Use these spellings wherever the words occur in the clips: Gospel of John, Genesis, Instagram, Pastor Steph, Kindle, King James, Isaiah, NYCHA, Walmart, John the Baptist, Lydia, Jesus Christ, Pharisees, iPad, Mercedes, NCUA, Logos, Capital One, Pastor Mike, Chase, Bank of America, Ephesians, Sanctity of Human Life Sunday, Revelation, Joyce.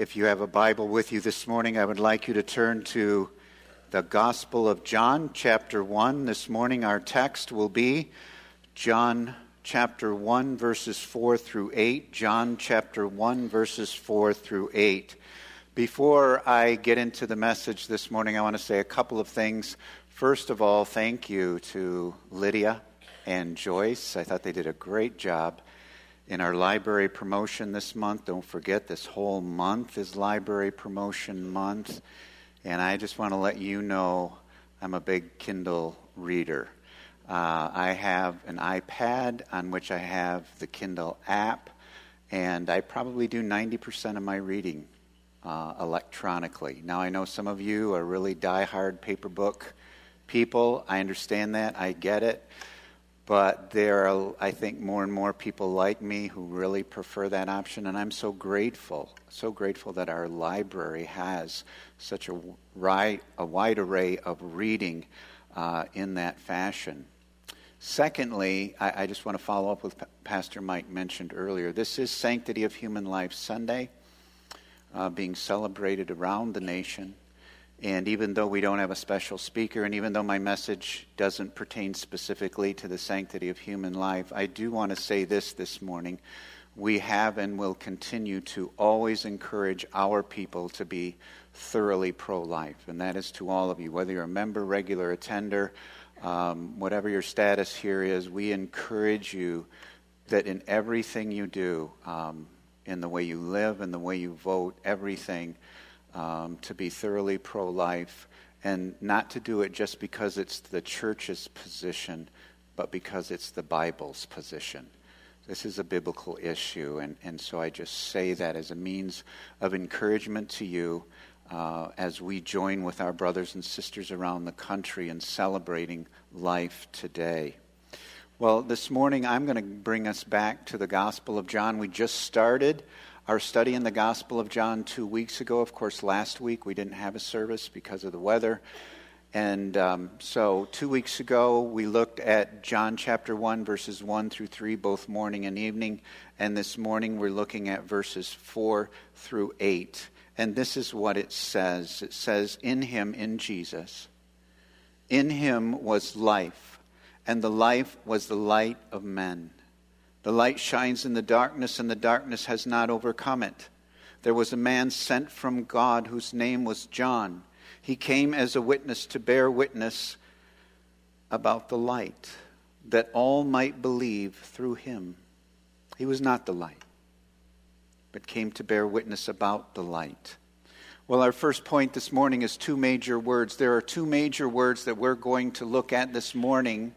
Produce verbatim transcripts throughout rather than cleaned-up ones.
If you have a Bible with you this morning, I would like you to turn to the Gospel of John, chapter one. This morning our text will be John chapter one, verses four through eight. John chapter one, verses four through eight. Before I get into the message this morning, I want to say a couple of things. First of all, thank you to Lydia and Joyce. I thought they did a great job in our library promotion this month. Don't forget, this whole month is library promotion month. And I just want to let you know I'm a big Kindle reader. Uh, I have an iPad on which I have the Kindle app, and I probably do ninety percent of my reading uh, electronically. Now, I know some of you are really diehard paper book people. I understand that. I get it. But there are, I think, more and more people like me who really prefer that option, and I'm so grateful, so grateful that our library has such a wide, a wide array of reading uh, in that fashion. Secondly, I, I just want to follow up with P- Pastor Mike mentioned earlier. This is Sanctity of Human Life Sunday, uh, being celebrated around the nation. And even though we don't have a special speaker, and even though my message doesn't pertain specifically to the sanctity of human life, I do want to say this this morning. We have and will continue to always encourage our people to be thoroughly pro-life. And that is to all of you, whether you're a member, regular attender, um, whatever your status here is, we encourage you that in everything you do, um, in the way you live, in the way you vote, everything, Um, to be thoroughly pro-life, and not to do it just because it's the church's position, but because it's the Bible's position. This is a biblical issue, and, and so I just say that as a means of encouragement to you uh, as we join with our brothers and sisters around the country in celebrating life today. Well, this morning I'm going to bring us back to the Gospel of John. We just started our study in the Gospel of John two weeks ago. Of course, last week we didn't have a service because of the weather. And um, so two weeks ago we looked at John chapter one, verses one through three, both morning and evening. And this morning we're looking at verses four through eight. And this is what it says. It says, in him, in Jesus, in him was life, and the life was the light of men. The light shines in the darkness, and the darkness has not overcome it. There was a man sent from God whose name was John. He came as a witness to bear witness about the light, that all might believe through him. He was not the light, but came to bear witness about the light. Well, our first point this morning is two major words. There are two major words that we're going to look at this morning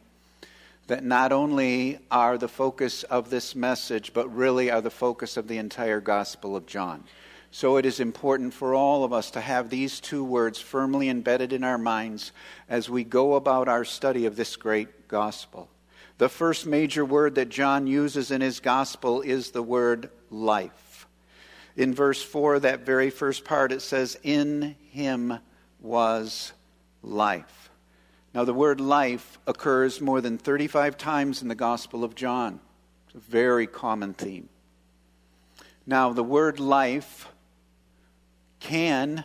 that not only are the focus of this message, but really are the focus of the entire Gospel of John. So it is important for all of us to have these two words firmly embedded in our minds as we go about our study of this great gospel. The first major word that John uses in his gospel is the word life. In verse four, that very first part, it says, in him was life. Now, the word life occurs more than thirty-five times in the Gospel of John. It's a very common theme. Now, the word life can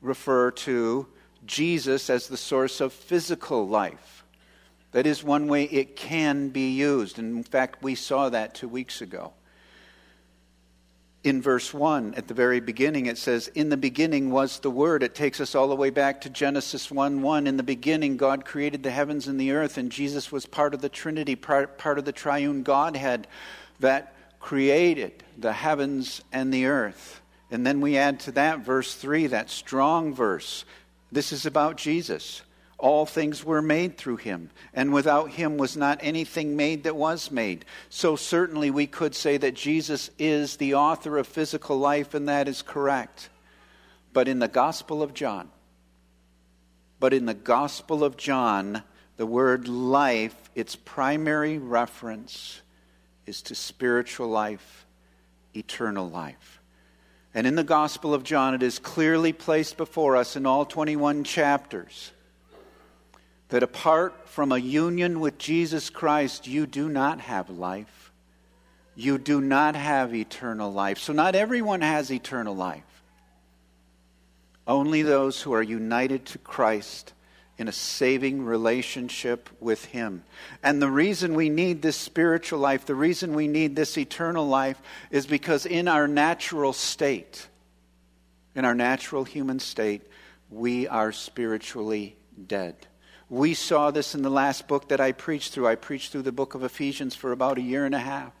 refer to Jesus as the source of physical life. That is one way it can be used. And in fact, we saw that two weeks ago. In verse one, at the very beginning, it says, in the beginning was the Word. It takes us all the way back to Genesis one one. In the beginning, God created the heavens and the earth, and Jesus was part of the Trinity, part of the triune Godhead that created the heavens and the earth. And then we add to that verse three, that strong verse. This is about Jesus. All things were made through him, and without him was not anything made that was made. So certainly we could say that Jesus is the author of physical life, and that is correct. But in the Gospel of John, but in the Gospel of John, the word life, its primary reference is to spiritual life, eternal life. And in the Gospel of John, it is clearly placed before us in all twenty-one chapters that apart from a union with Jesus Christ, you do not have life. You do not have eternal life. So not everyone has eternal life. Only those who are united to Christ in a saving relationship with Him. And the reason we need this spiritual life, the reason we need this eternal life, is because in our natural state, in our natural human state, we are spiritually dead. We saw this in the last book that I preached through. I preached through the book of Ephesians for about a year and a half.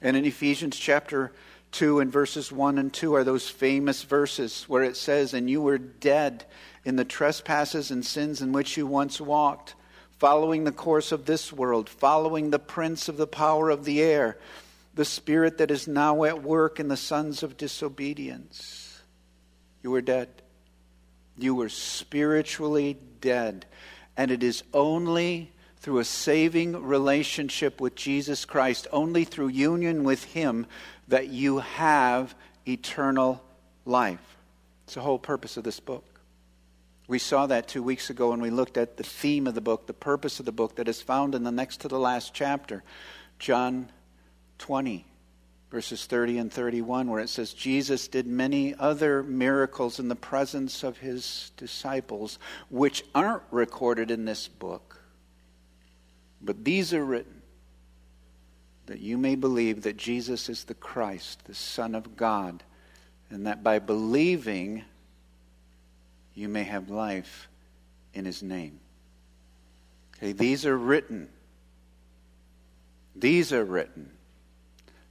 And in Ephesians chapter two and verses one and two are those famous verses where it says, "And you were dead in the trespasses and sins in which you once walked, following the course of this world, following the prince of the power of the air, the spirit that is now at work in the sons of disobedience." You were dead. You were spiritually dead. And it is only through a saving relationship with Jesus Christ, only through union with Him, that you have eternal life. It's the whole purpose of this book. We saw that two weeks ago when we looked at the theme of the book, the purpose of the book that is found in the next to the last chapter, John twenty. Verses thirty and thirty-one, where it says, "Jesus did many other miracles in the presence of His disciples, which aren't recorded in this book. But these are written, that you may believe that Jesus is the Christ, the Son of God, and that by believing, you may have life in His name." Okay, these are written. These are written.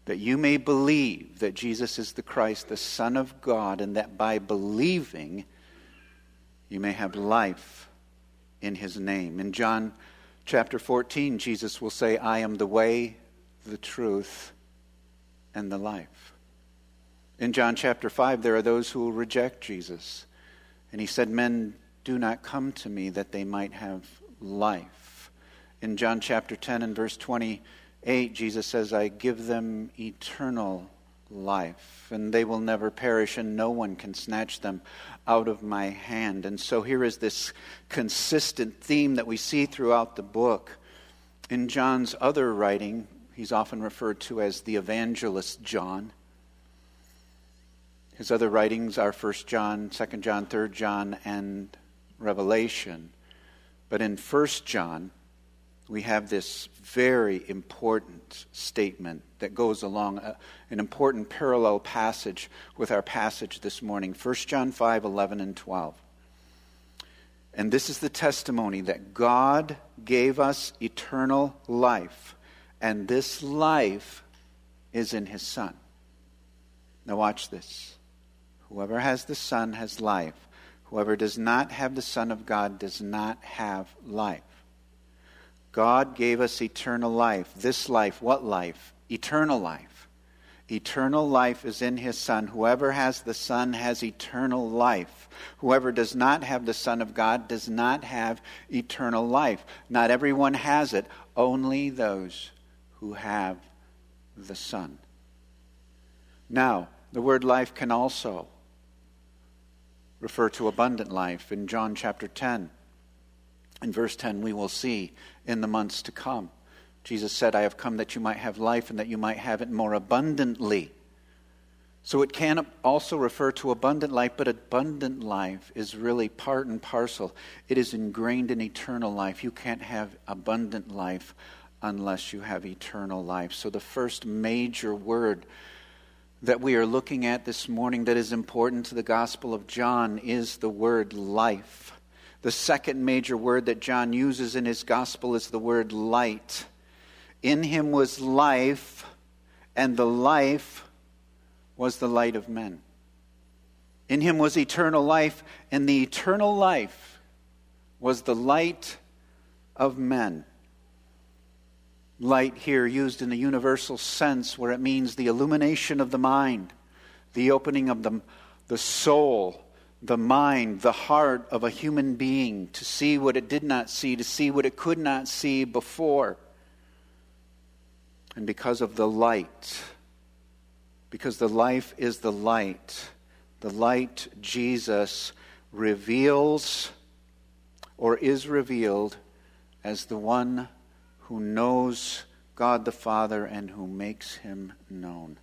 That you may believe that Jesus is the Christ, the Son of God, and that by believing you may have life in His name. In John chapter fourteen, Jesus will say, "I am the way, the truth, and the life." In John chapter five, there are those who will reject Jesus. And He said, "Men do not come to me that they might have life." In John chapter ten and verse twenty, eight, Jesus says, "I give them eternal life, and they will never perish, and no one can snatch them out of my hand." And so here is this consistent theme that we see throughout the book. In John's other writing, he's often referred to as the evangelist John. His other writings are First John, Second John, Third John, and Revelation. But in First John, we have this very important statement that goes along a, an important parallel passage with our passage this morning, First John five, eleven, and twelve. "And this is the testimony, that God gave us eternal life, and this life is in His Son." Now watch this. "Whoever has the Son has life. Whoever does not have the Son of God does not have life." God gave us eternal life. This life, what life? Eternal life. Eternal life is in His Son. Whoever has the Son has eternal life. Whoever does not have the Son of God does not have eternal life. Not everyone has it. Only those who have the Son. Now, the word life can also refer to abundant life. In John chapter ten, in verse ten, we will see in the months to come, Jesus said, "I have come that you might have life and that you might have it more abundantly." So it can also refer to abundant life, but abundant life is really part and parcel. It is ingrained in eternal life. You can't have abundant life unless you have eternal life. So the first major word that we are looking at this morning that is important to the Gospel of John is the word life. The second major word that John uses in his gospel is the word light. "In Him was life, and the life was the light of men." In Him was eternal life, and the eternal life was the light of men. Light here used in a universal sense where it means the illumination of the mind, the opening of the, the soul, the mind, the heart of a human being, to see what it did not see, to see what it could not see before. And because of the light, because the life is the light, the light Jesus reveals or is revealed as the one who knows God the Father and who makes Him known.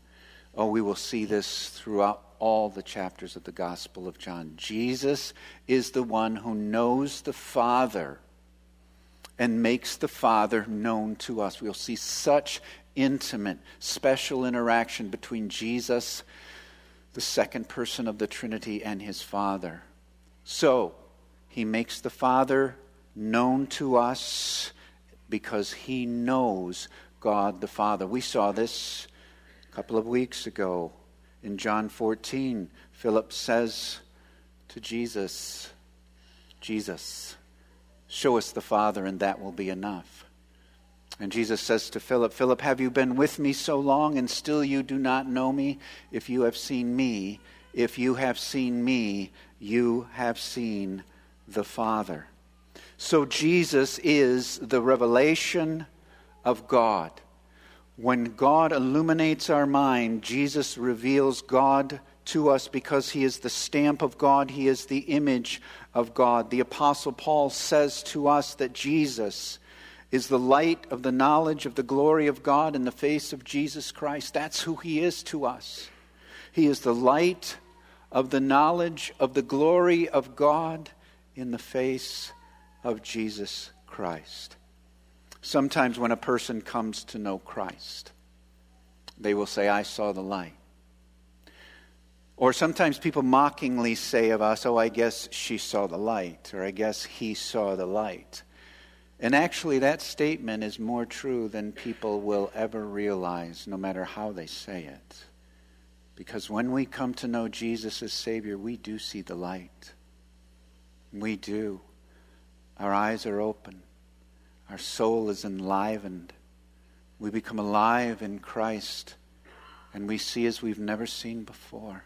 Oh, we will see this throughout all the chapters of the Gospel of John. Jesus is the one who knows the Father and makes the Father known to us. We'll see such intimate, special interaction between Jesus, the second person of the Trinity, and his Father. So, he makes the Father known to us because he knows God the Father. We saw this a couple of weeks ago. In John fourteen, Philip says to Jesus, Jesus, show us the Father, and that will be enough. And Jesus says to Philip, Philip, have you been with me so long, and still you do not know me? If you have seen me, if you have seen me, you have seen the Father. So Jesus is the revelation of God. When God illuminates our mind, Jesus reveals God to us because he is the stamp of God. He is the image of God. The Apostle Paul says to us that Jesus is the light of the knowledge of the glory of God in the face of Jesus Christ. That's who he is to us. He is the light of the knowledge of the glory of God in the face of Jesus Christ. Sometimes when a person comes to know Christ, they will say, I saw the light. Or sometimes people mockingly say of us, oh, I guess she saw the light, or I guess he saw the light. And actually, that statement is more true than people will ever realize, no matter how they say it. Because when we come to know Jesus as Savior, we do see the light. We do. Our eyes are open. Our soul is enlivened. We become alive in Christ, and we see as we've never seen before.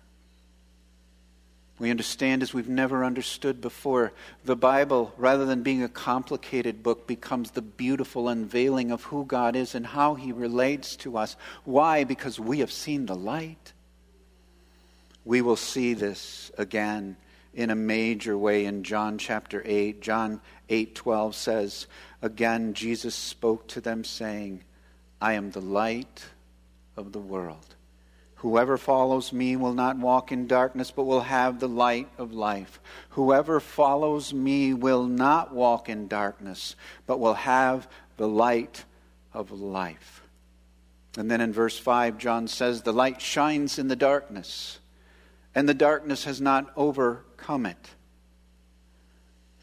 We understand as we've never understood before. The Bible, rather than being a complicated book, becomes the beautiful unveiling of who God is and how he relates to us. Why? Because we have seen the light. We will see this again in a major way in John chapter eight. John eight twelve says, again, Jesus spoke to them saying, I am the light of the world. Whoever follows me will not walk in darkness, but will have the light of life. Whoever follows me will not walk in darkness, but will have the light of life. And then in verse five, John says, the light shines in the darkness, and the darkness has not overcome it.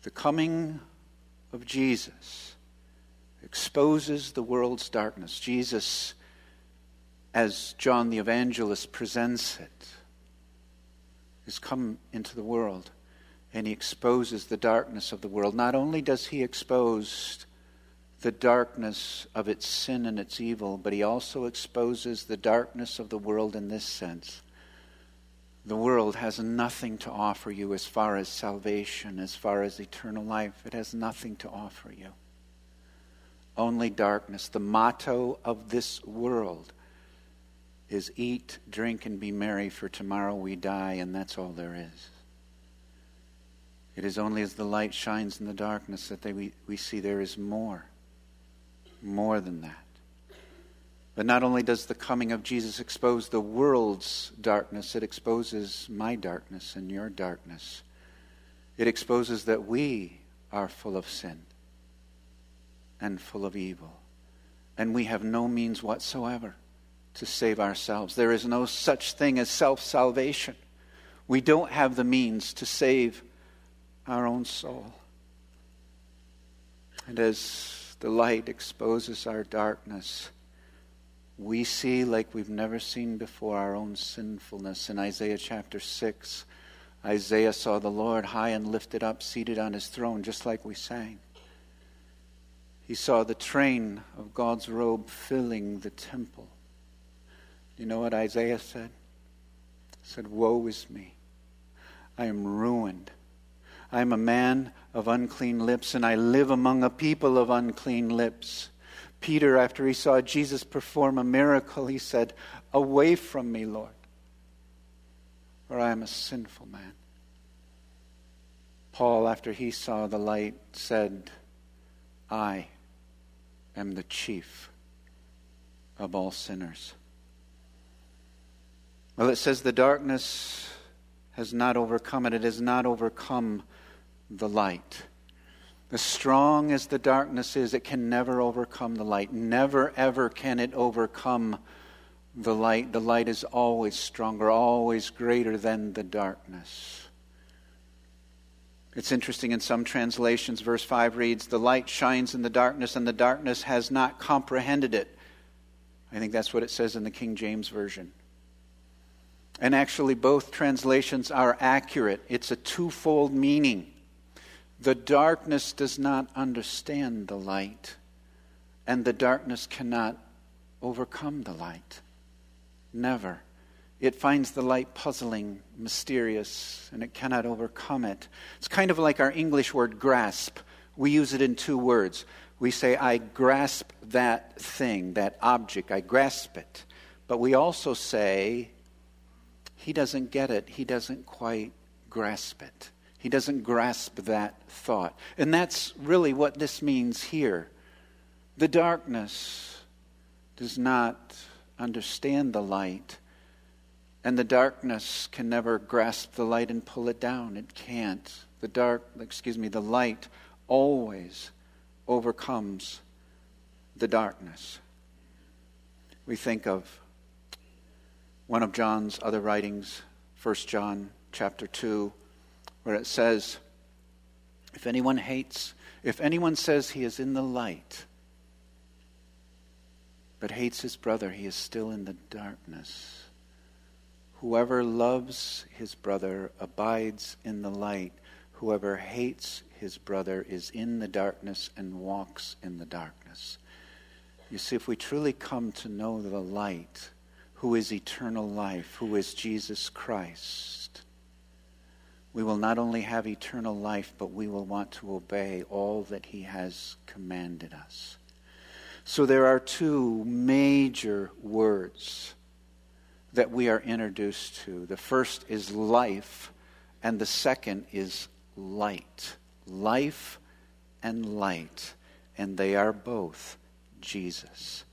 The coming of Jesus exposes the world's darkness. Jesus, as John the Evangelist presents it, has come into the world, and he exposes the darkness of the world. Not only does he expose the darkness of its sin and its evil, but he also exposes the darkness of the world in this sense. The world has nothing to offer you as far as salvation, as far as eternal life. It has nothing to offer you. Only darkness. The motto of this world is eat, drink, and be merry, for tomorrow we die, and that's all there is. It is only as the light shines in the darkness that they, we, we see there is more, more than that. But not only does the coming of Jesus expose the world's darkness, it exposes my darkness and your darkness. It exposes that we are full of sin and full of evil, and we have no means whatsoever to save ourselves. There is no such thing as self-salvation. We don't have the means to save our own soul. And as the light exposes our darkness, we see like we've never seen before our own sinfulness. In Isaiah chapter six, Isaiah saw the Lord high and lifted up, seated on his throne, just like we sang. He saw the train of God's robe filling the temple. You know what Isaiah said? He said, woe is me. I am ruined. I am a man of unclean lips, and I live among a people of unclean lips. Peter, after he saw Jesus perform a miracle, he said, away from me, Lord, for I am a sinful man. Paul, after he saw the light, said, I am the chief of all sinners. Well, it says the darkness has not overcome it. It has not overcome the light. As strong as the darkness is, it can never overcome the light. Never, ever can it overcome the light. The light is always stronger, always greater than the darkness. It's interesting, in some translations, verse five reads, "The light shines in the darkness, and the darkness has not comprehended it." I think that's what it says in the King James Version. And actually, both translations are accurate. It's a twofold meaning. The darkness does not understand the light, and the darkness cannot overcome the light. Never. It finds the light puzzling, mysterious, and it cannot overcome it. It's kind of like our English word grasp. We use it in two words. We say, I grasp that thing, that object. I grasp it. But we also say, he doesn't get it. He doesn't quite grasp it. He doesn't grasp that thought. And that's really what this means here. The darkness does not understand the light, and the darkness can never grasp the light and pull it down. It can't. The dark, excuse me, the light always overcomes the darkness. We think of one of John's other writings, First John chapter two, where it says, if anyone hates, if anyone says he is in the light, but hates his brother, he is still in the darkness. Whoever loves his brother abides in the light. Whoever hates his brother is in the darkness and walks in the darkness. You see, if we truly come to know the light, who is eternal life, who is Jesus Christ, we will not only have eternal life, but we will want to obey all that he has commanded us. So there are two major words that we are introduced to. The first is life, and the second is light. Life and light, and they are both Jesus.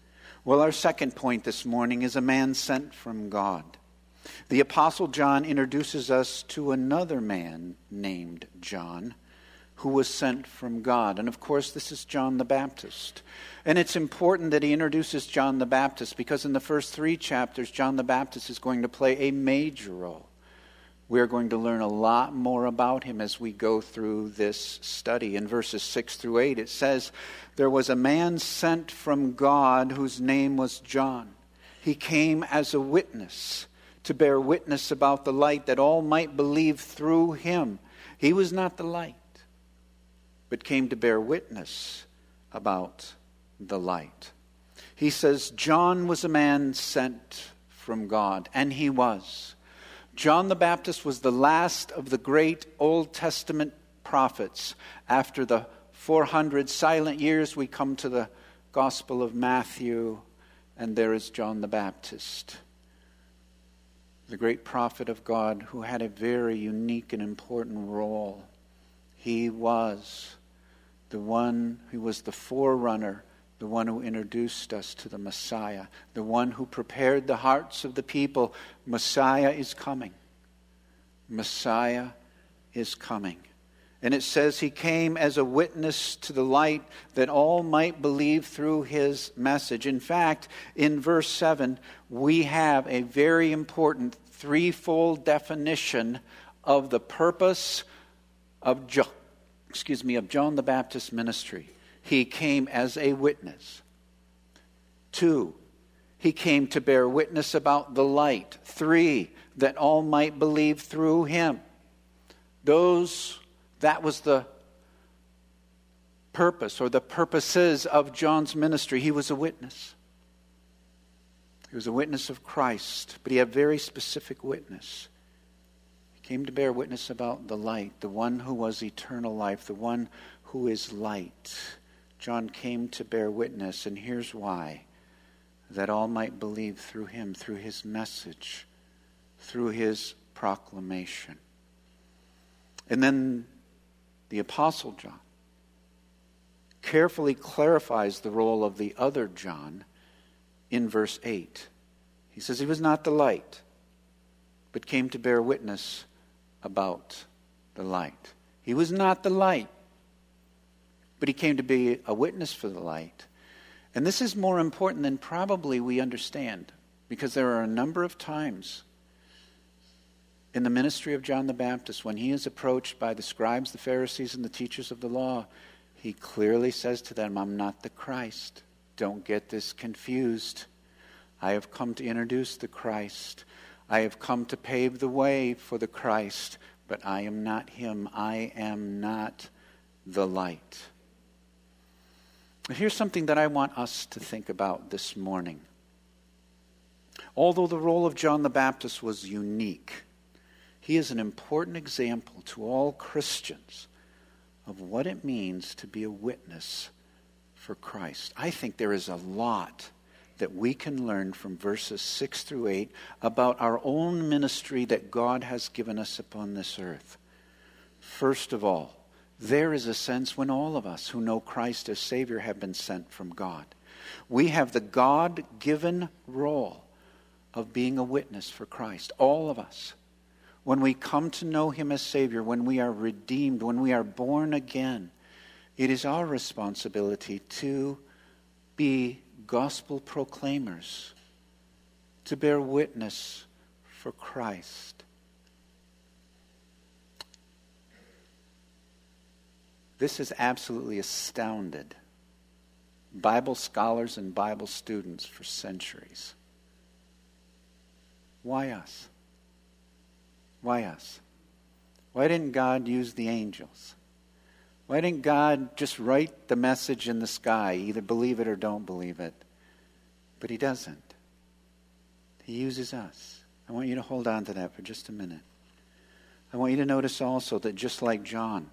Well, our second point this morning is a man sent from God. The Apostle John introduces us to another man named John who was sent from God. And of course, this is John the Baptist. And it's important that he introduces John the Baptist because in the first three chapters, John the Baptist is going to play a major role. We are going to learn a lot more about him as we go through this study. In verses six through eight, it says, "There was a man sent from God whose name was John. He came as a witness, to bear witness about the light, that all might believe through him. He was not the light, but came to bear witness about the light." He says, John was a man sent from God, and he was. John the Baptist was the last of the great Old Testament prophets. After the four hundred silent years, we come to the Gospel of Matthew, and there is John the Baptist, the great prophet of God who had a very unique and important role. He was the one who was the forerunner, the one who introduced us to the Messiah, the one who prepared the hearts of the people. Messiah is coming. Messiah is coming. And it says he came as a witness to the light, that all might believe through his message. In fact, in verse seven, we have a very important threefold definition of the purpose of John, excuse me, of John the Baptist's ministry. He came as a witness. Two, he came to bear witness about the light. Three, that all might believe through him. Those That was the purpose or the purposes of John's ministry. He was a witness. He was a witness of Christ, but he had very specific witness. He came to bear witness about the light, the one who was eternal life, the one who is light. John came to bear witness, and here's why: that all might believe through him, through his message, through his proclamation. And then the Apostle John carefully clarifies the role of the other John in verse eight. He says he was not the light, but came to bear witness about the light. He was not the light, but he came to be a witness for the light. And this is more important than probably we understand, because there are a number of times in the ministry of John the Baptist when he is approached by the scribes, the Pharisees, and the teachers of the law, he clearly says to them, I'm not the Christ. Don't get this confused. I have come to introduce the Christ. I have come to pave the way for the Christ, but I am not him. I am not the light. Here's something that I want us to think about this morning. Although the role of John the Baptist was unique, he is an important example to all Christians of what it means to be a witness for Christ. I think there is a lot that we can learn from verses six through eight about our own ministry that God has given us upon this earth. First of all, there is a sense when all of us who know Christ as Savior have been sent from God. We have the God-given role of being a witness for Christ, all of us. When we come to know him as Savior, when we are redeemed, when we are born again, it is our responsibility to be gospel proclaimers, to bear witness for Christ. This has absolutely astounded Bible scholars and Bible students for centuries. Why us? Why us? Why didn't God use the angels? Why didn't God just write the message in the sky, either believe it or don't believe it? But he doesn't. He uses us. I want you to hold on to that for just a minute. I want you to notice also that just like John,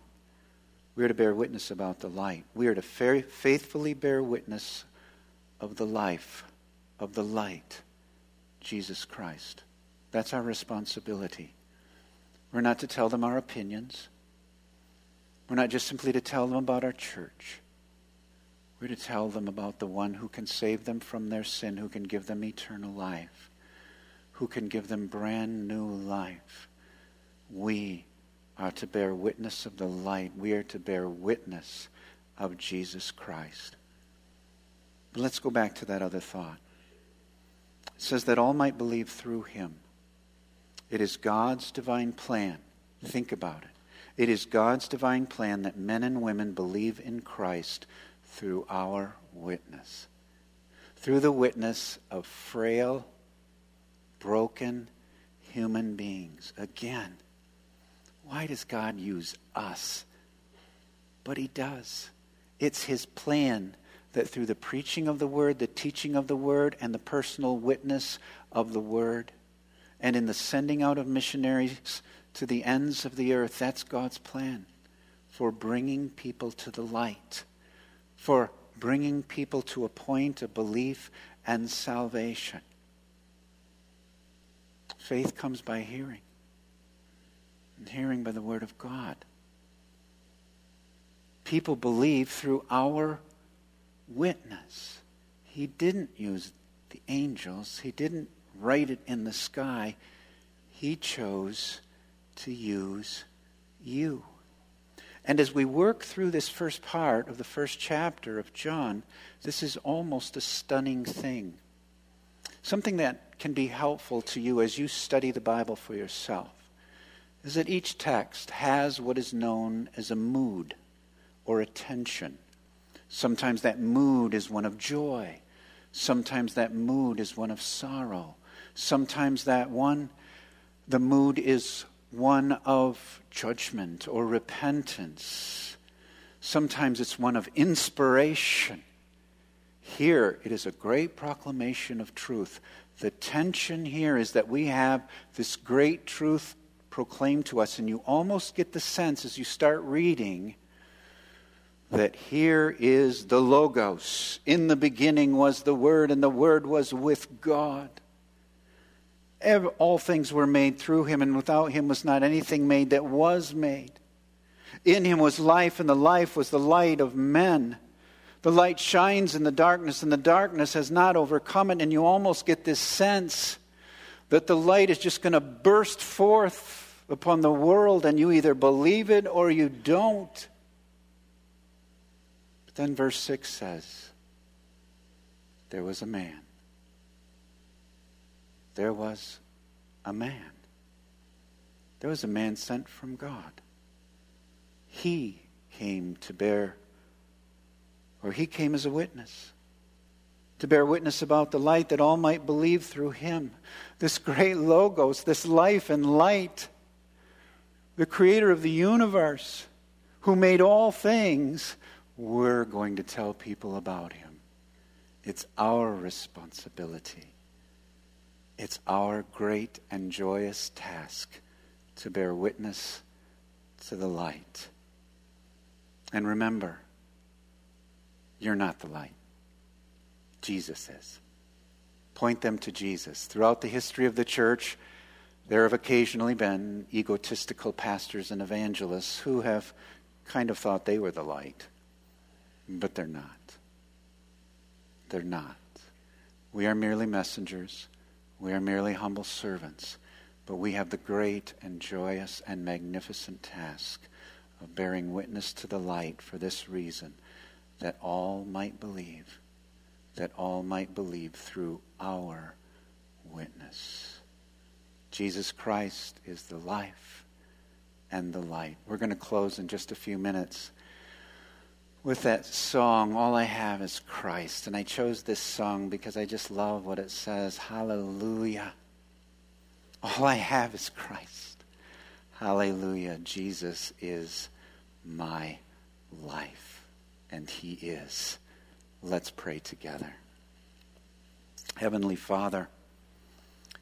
we are to bear witness about the light. We are to faithfully bear witness of the life, of the light, Jesus Christ. That's our responsibility. We're not to tell them our opinions. We're not just simply to tell them about our church. We're to tell them about the one who can save them from their sin, who can give them eternal life, who can give them brand new life. We are to bear witness of the light. We are to bear witness of Jesus Christ. But let's go back to that other thought. It says that all might believe through him. It is God's divine plan. Think about it. It is God's divine plan that men and women believe in Christ through our witness, through the witness of frail, broken human beings. Again, why does God use us? But he does. It's his plan that through the preaching of the word, the teaching of the word, and the personal witness of the word, and in the sending out of missionaries to the ends of the earth, that's God's plan for bringing people to the light, for bringing people to a point of belief and salvation. Faith comes by hearing. And hearing by the word of God. People believe through our witness. He didn't use the angels. He didn't write it in the sky. He chose to use you. And as we work through this first part of the first chapter of John, this is almost a stunning thing. Something that can be helpful to you as you study the Bible for yourself is that each text has what is known as a mood or a tension. Sometimes that mood is one of joy. Sometimes that mood is one of sorrow. Sometimes that one, the mood is one of judgment or repentance. Sometimes it's one of inspiration. Here, it is a great proclamation of truth. The tension here is that we have this great truth proclaimed to us, and you almost get the sense as you start reading that here is the Logos. In the beginning was the Word, and the Word was with God. All things were made through him, and without him was not anything made that was made. In him was life, and the life was the light of men. The light shines in the darkness, and the darkness has not overcome it. And you almost get this sense that the light is just going to burst forth upon the world, and you either believe it or you don't. But then verse six says, there was a man. There was a man. There was a man sent from God. He came to bear, or he came as a witness, to bear witness about the light, that all might believe through him. This great Logos, this life and light, the creator of the universe, who made all things, we're going to tell people about him. It's our responsibility. It's our great and joyous task to bear witness to the light. And remember, you're not the light. Jesus is. Point them to Jesus. Throughout the history of the church, there have occasionally been egotistical pastors and evangelists who have kind of thought they were the light, but they're not. They're not. We are merely messengers. We are merely humble servants, but we have the great and joyous and magnificent task of bearing witness to the light, for this reason, that all might believe, that all might believe through our witness. Jesus Christ is the life and the light. We're going to close in just a few minutes with that song, All I Have Is Christ. And I chose this song because I just love what it says. Hallelujah. All I have is Christ. Hallelujah. Jesus is my life. And he is. Let's pray together. Heavenly Father,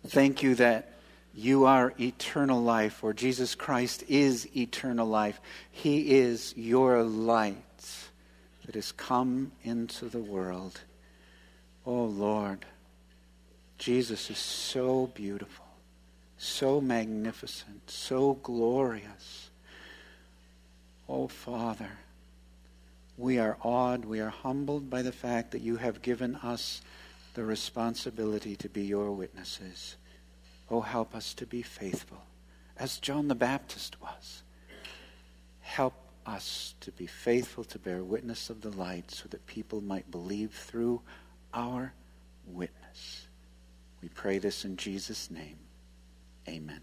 thank you that you are eternal life, or Jesus Christ is eternal life. He is your light that has come into the world. Oh Lord, Jesus is so beautiful, so magnificent, so glorious. Oh Father, we are awed, we are humbled by the fact that you have given us the responsibility to be your witnesses. Oh, help us to be faithful, as John the Baptist was. Help us to be faithful to bear witness of the light, so that people might believe through our witness. We pray this in Jesus' name. Amen.